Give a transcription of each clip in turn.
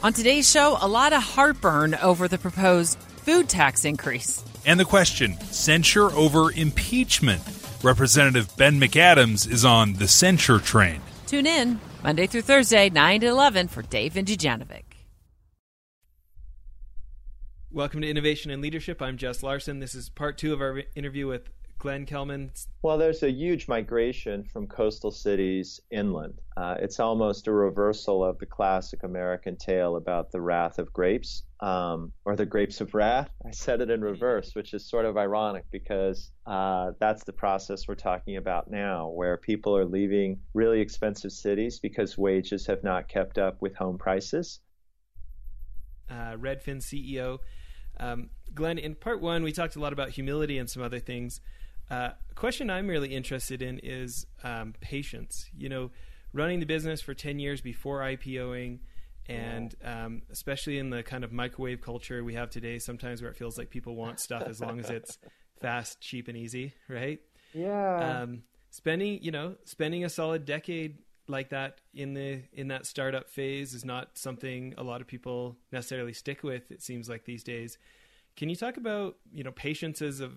On today's show, a lot of heartburn over the proposed food tax increase. And the question, censure over impeachment. Representative Ben McAdams is on the censure train. Tune in Monday through Thursday, 9 to 11 for Dave and Dijanovic. Welcome to Innovation and Leadership. I'm Jess Larson. This is part two of our interview with Glenn Kelman. Well, there's a huge migration from coastal cities inland. It's almost a reversal of the classic American tale about the wrath of grapes, or the grapes of wrath. I said it in reverse, which is sort of ironic because that's the process we're talking about now, where people are leaving really expensive cities because wages have not kept up with home prices. Redfin CEO. Glenn, in part one, we talked a lot about humility and some other things. A question I'm really interested in is patience. You know, running the business for 10 years before IPOing, and especially in the kind of microwave culture we have today, sometimes where it feels like people want stuff as long as it's fast, cheap, and easy, right? Yeah. Spending a solid decade like that in that startup phase is not something a lot of people necessarily stick with, it seems like, these days. Can you talk about, patience as a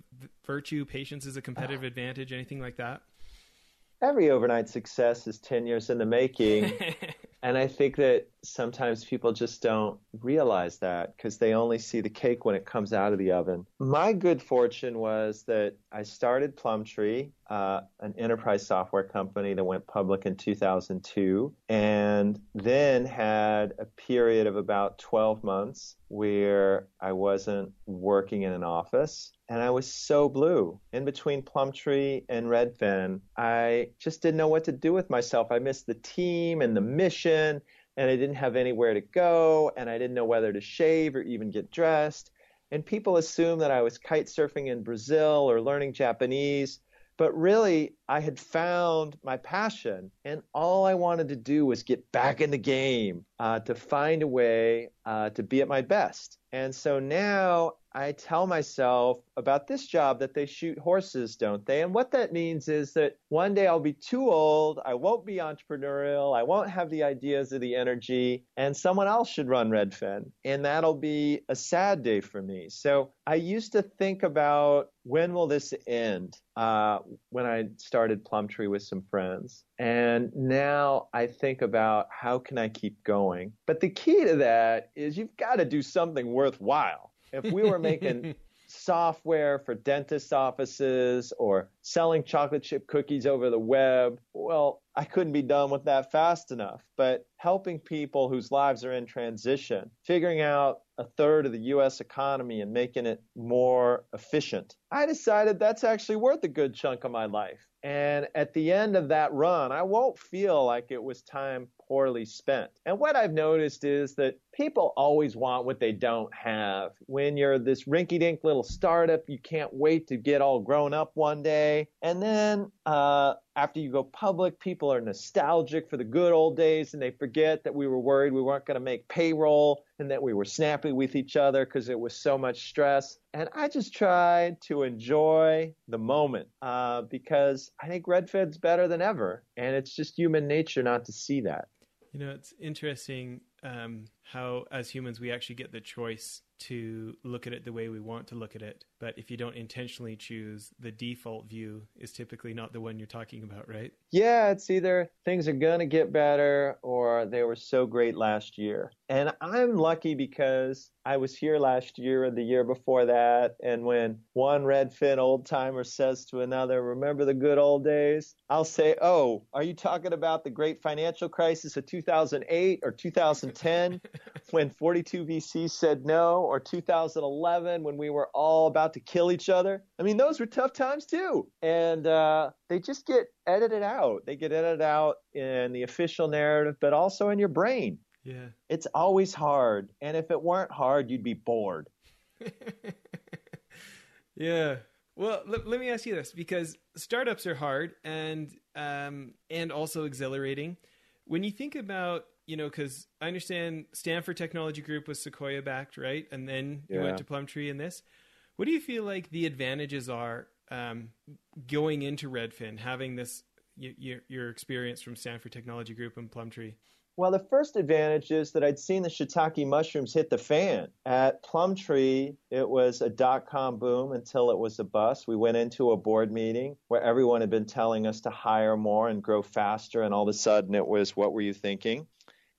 virtue, patience as a competitive advantage, anything like that? Every overnight success is 10 years in the making. And I think that sometimes people just don't realize that because they only see the cake when it comes out of the oven. My good fortune was that I started Plumtree, an enterprise software company that went public in 2002, and then had a period of about 12 months where I wasn't working in an office. And I was so blue. In between Plumtree and Redfin, I just didn't know what to do with myself. I missed the team and the mission, and I didn't have anywhere to go, and I didn't know whether to shave or even get dressed. And people assumed that I was kite surfing in Brazil or learning Japanese. But really, I had found my passion, and all I wanted to do was get back in the game, to find a way to be at my best. And so now I tell myself about this job that they shoot horses, don't they? And what that means is that one day I'll be too old, I won't be entrepreneurial, I won't have the ideas or the energy, and someone else should run Redfin. And that'll be a sad day for me. So I used to think about, when will this end? When I started Plumtree with some friends. And now I think about, how can I keep going? But the key to that is you've got to do something worthwhile. If we were making software for dentist offices or selling chocolate chip cookies over the web, well, I couldn't be done with that fast enough. But helping people whose lives are in transition, figuring out a third of the U.S. economy and making it more efficient, I decided that's actually worth a good chunk of my life. And at the end of that run, I won't feel like it was time poorly spent. And what I've noticed is that people always want what they don't have. When you're this rinky-dink little startup, you can't wait to get all grown up one day. And then after you go public, people are nostalgic for the good old days, and they forget that we were worried we weren't going to make payroll and that we were snappy with each other because it was so much stress. And I just tried to enjoy the moment because I think Redfin's better than ever, and it's just human nature not to see that. You know, it's interesting how, as humans, we actually get the choice to look at it the way we want to look at it. But if you don't intentionally choose, the default view is typically not the one you're talking about, right? Yeah, it's either things are going to get better or they were so great last year. And I'm lucky because I was here last year and the year before that. And when one Redfin old-timer says to another, remember the good old days? I'll say, oh, are you talking about the great financial crisis of 2008 or 2010 when 42 VCs said no, or 2011 when we were all about to kill each other? I mean, those were tough times too. And they just get edited out. They get edited out in the official narrative, but also in your brain. Yeah. It's always hard. And if it weren't hard, you'd be bored. Yeah. Well, let me ask you this, because startups are hard and also exhilarating. When you think about, because I understand Stanford Technology Group was Sequoia backed, right? And then you went to Plumtree and this. What do you feel like the advantages are going into Redfin, having this your experience from Stanford Technology Group and Plumtree? Well, the first advantage is that I'd seen the shiitake mushrooms hit the fan. At Plumtree, it was a dot-com boom until it was a bust. We went into a board meeting where everyone had been telling us to hire more and grow faster, and all of a sudden it was, what were you thinking?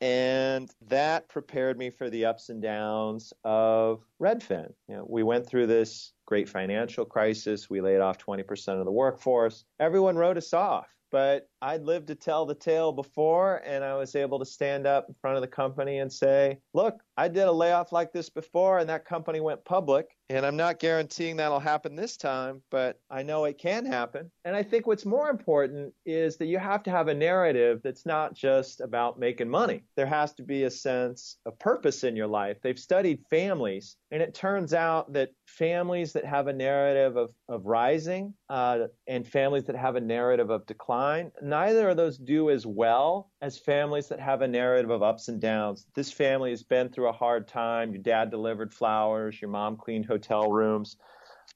And that prepared me for the ups and downs of Redfin. You know, we went through this great financial crisis. We laid off 20% of the workforce. Everyone wrote us off. But I'd lived to tell the tale before, and I was able to stand up in front of the company and say, look, I did a layoff like this before, and that company went public, and I'm not guaranteeing that'll happen this time, but I know it can happen. And I think what's more important is that you have to have a narrative that's not just about making money. There has to be a sense of purpose in your life. They've studied families, and it turns out that families that have a narrative of rising and families that have a narrative of decline, neither of those do as well as families that have a narrative of ups and downs. This family has been through a hard time. Your dad delivered flowers. Your mom cleaned hotel rooms.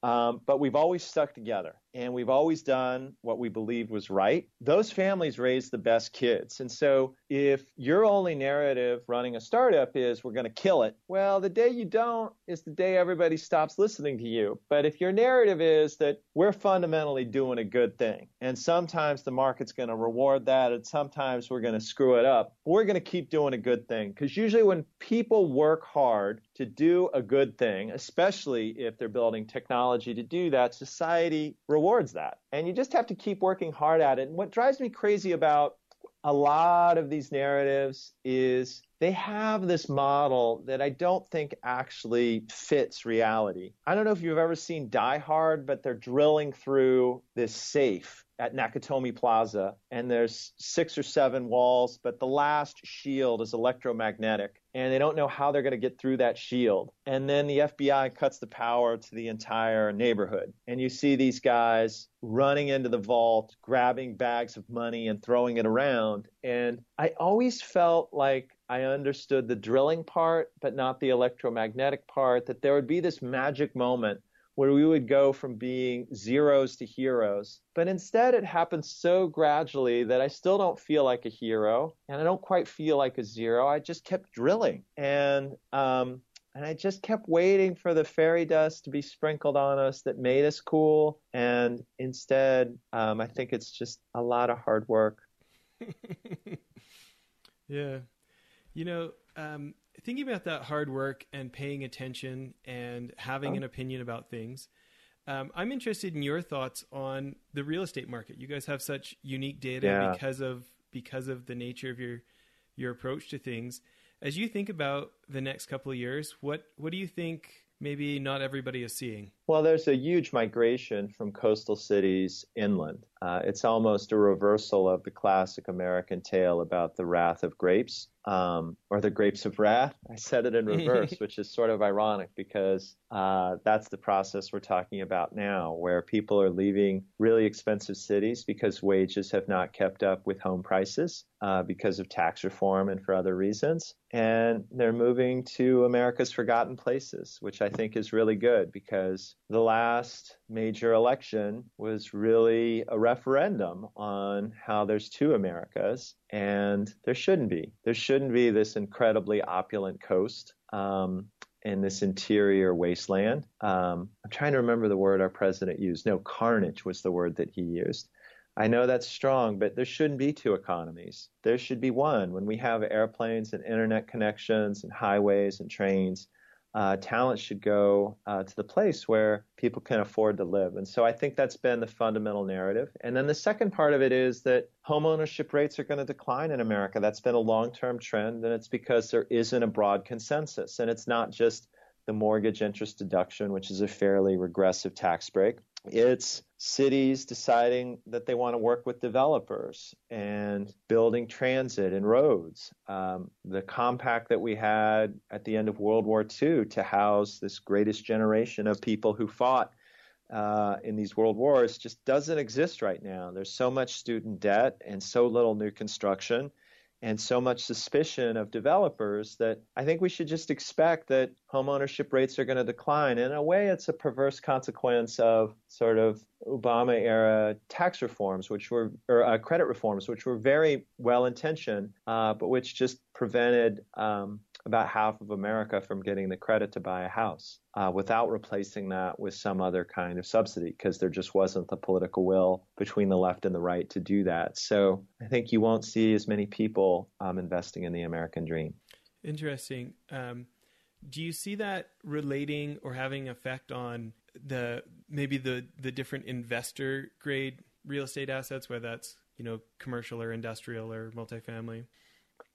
But we've always stuck together, and we've always done what we believed was right. Those families raise the best kids. And so if your only narrative running a startup is we're going to kill it, well, the day you don't is the day everybody stops listening to you. But if your narrative is that we're fundamentally doing a good thing, and sometimes the market's going to reward that, and sometimes we're going to screw it up, we're going to keep doing a good thing. Because usually when people work hard to do a good thing, especially if they're building technology to do that, society rewards that. And you just have to keep working hard at it. And what drives me crazy about a lot of these narratives is they have this model that I don't think actually fits reality. I don't know if you've ever seen Die Hard, but they're drilling through this safe at Nakatomi Plaza, and there's 6 or 7 walls, but the last shield is electromagnetic, and they don't know how they're going to get through that shield. And then the FBI cuts the power to the entire neighborhood, and you see these guys running into the vault, grabbing bags of money and throwing it around. And I always felt like I understood the drilling part, but not the electromagnetic part, that there would be this magic moment where we would go from being zeros to heroes. But instead, it happened so gradually that I still don't feel like a hero, and I don't quite feel like a zero. I just kept drilling, and I just kept waiting for the fairy dust to be sprinkled on us that made us cool. And instead, I think it's just a lot of hard work. Yeah. You know, thinking about that hard work and paying attention and having an opinion about things, I'm interested in your thoughts on the real estate market. You guys have such unique data because of the nature of your approach to things. As you think about the next couple of years, what do you think maybe not everybody is seeing? Well, there's a huge migration from coastal cities inland. It's almost a reversal of the classic American tale about the wrath of grapes, or the grapes of wrath. I said it in reverse, which is sort of ironic because that's the process we're talking about now, where people are leaving really expensive cities because wages have not kept up with home prices because of tax reform and for other reasons. And they're moving to America's forgotten places, which I think is really good because the last major election was really a referendum on how there's two Americas, and there shouldn't be. There shouldn't be this incredibly opulent coast in this interior wasteland. I'm trying to remember the word our president used. No, carnage was the word that he used. I know that's strong, but there shouldn't be two economies. There should be one. When we have airplanes and internet connections and highways and trains, talent should go to the place where people can afford to live. And so I think that's been the fundamental narrative. And then the second part of it is that homeownership rates are going to decline in America. That's been a long-term trend, and it's because there isn't a broad consensus. And it's not just the mortgage interest deduction, which is a fairly regressive tax break. It's cities deciding that they want to work with developers and building transit and roads. The compact that we had at the end of World War II to house this greatest generation of people who fought in these world wars just doesn't exist right now. There's so much student debt and so little new construction. and so much suspicion of developers that I think we should just expect that homeownership rates are going to decline. In a way, it's a perverse consequence of sort of Obama-era tax reforms, which were credit reforms, which were very well-intentioned, but which just prevented about half of America from getting the credit to buy a house without replacing that with some other kind of subsidy, because there just wasn't the political will between the left and the right to do that. So I think you won't see as many people investing in the American dream. Interesting. Do you see that relating or having effect on the different investor grade real estate assets, whether that's, commercial or industrial or multifamily?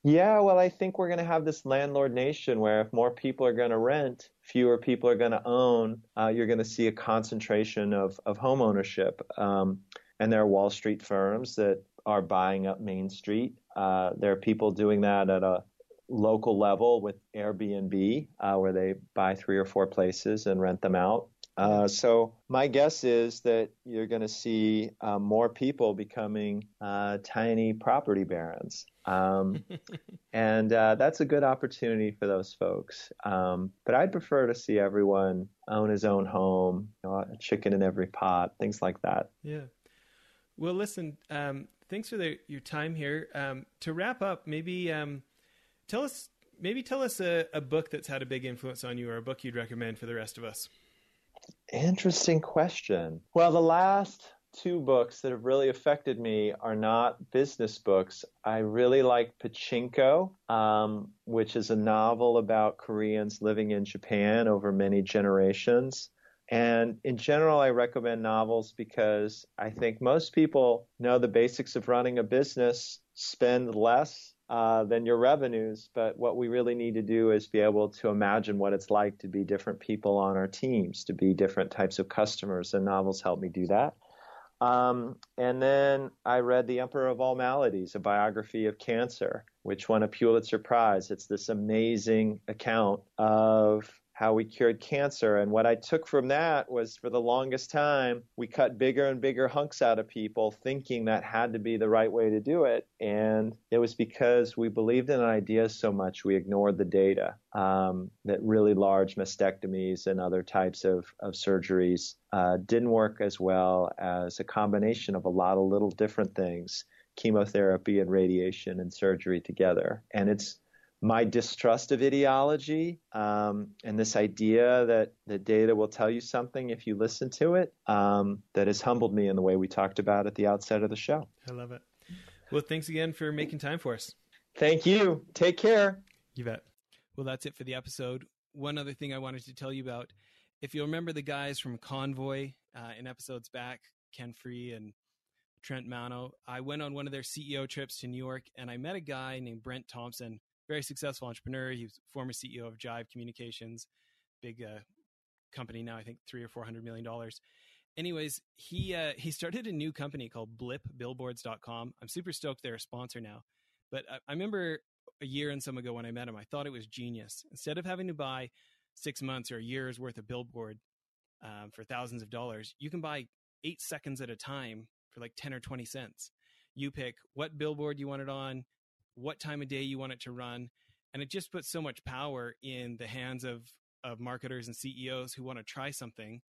Yeah, well, I think we're going to have this landlord nation where if more people are going to rent, fewer people are going to own, you're going to see a concentration of home ownership. And there are Wall Street firms that are buying up Main Street. There are people doing that at a local level with Airbnb, where they buy 3 or 4 places and rent them out. So my guess is that you're going to see more people becoming tiny property barons. And that's a good opportunity for those folks. But I'd prefer to see everyone own his own home, a chicken in every pot, things like that. Yeah. Well, listen, thanks for your time here. To wrap up, tell us a book that's had a big influence on you, or a book you'd recommend for the rest of us. Interesting question. Well, the last 2 books that have really affected me are not business books. I really like Pachinko, which is a novel about Koreans living in Japan over many generations. And in general, I recommend novels because I think most people know the basics of running a business: spend less than your revenues. But what we really need to do is be able to imagine what it's like to be different people on our teams, to be different types of customers, and novels help me do that. And then I read The Emperor of All Maladies, a biography of cancer, which won a Pulitzer Prize. It's this amazing account of how we cured cancer. And what I took from that was, for the longest time, we cut bigger and bigger hunks out of people, thinking that had to be the right way to do it. And it was because we believed in ideas so much, we ignored the data, that really large mastectomies and other types of surgeries didn't work as well as a combination of a lot of little different things, chemotherapy and radiation and surgery together. And it's my distrust of ideology and this idea that the data will tell you something if you listen to it that has humbled me in the way we talked about at the outset of the show. I love it. Well, thanks again for making time for us. Thank you. Take care. You bet. Well, that's it for the episode. One other thing I wanted to tell you about, if you'll remember the guys from Convoy in episodes back, Ken Free and Trent Mano, I went on one of their CEO trips to New York, and I met a guy named Brent Thompson. Very successful entrepreneur. He was former CEO of Jive Communications, big company now, I think $300 or $400 million. Anyways, he started a new company called BlipBillboards.com. I'm super stoked they're a sponsor now. But I remember a year and some ago when I met him, I thought it was genius. Instead of having to buy 6 months or a year's worth of billboard for thousands of dollars, you can buy 8 seconds at a time for like 10 or 20 cents. You pick what billboard you want it on, what time of day you want it to run. And it just puts so much power in the hands of marketers and CEOs who want to try something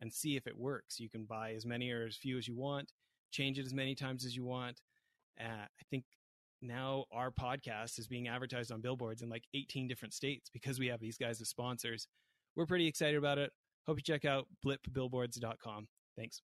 and see if it works. You can buy as many or as few as you want, change it as many times as you want. I think now our podcast is being advertised on billboards in like 18 different states because we have these guys as sponsors. We're pretty excited about it. Hope you check out blipbillboards.com. Thanks.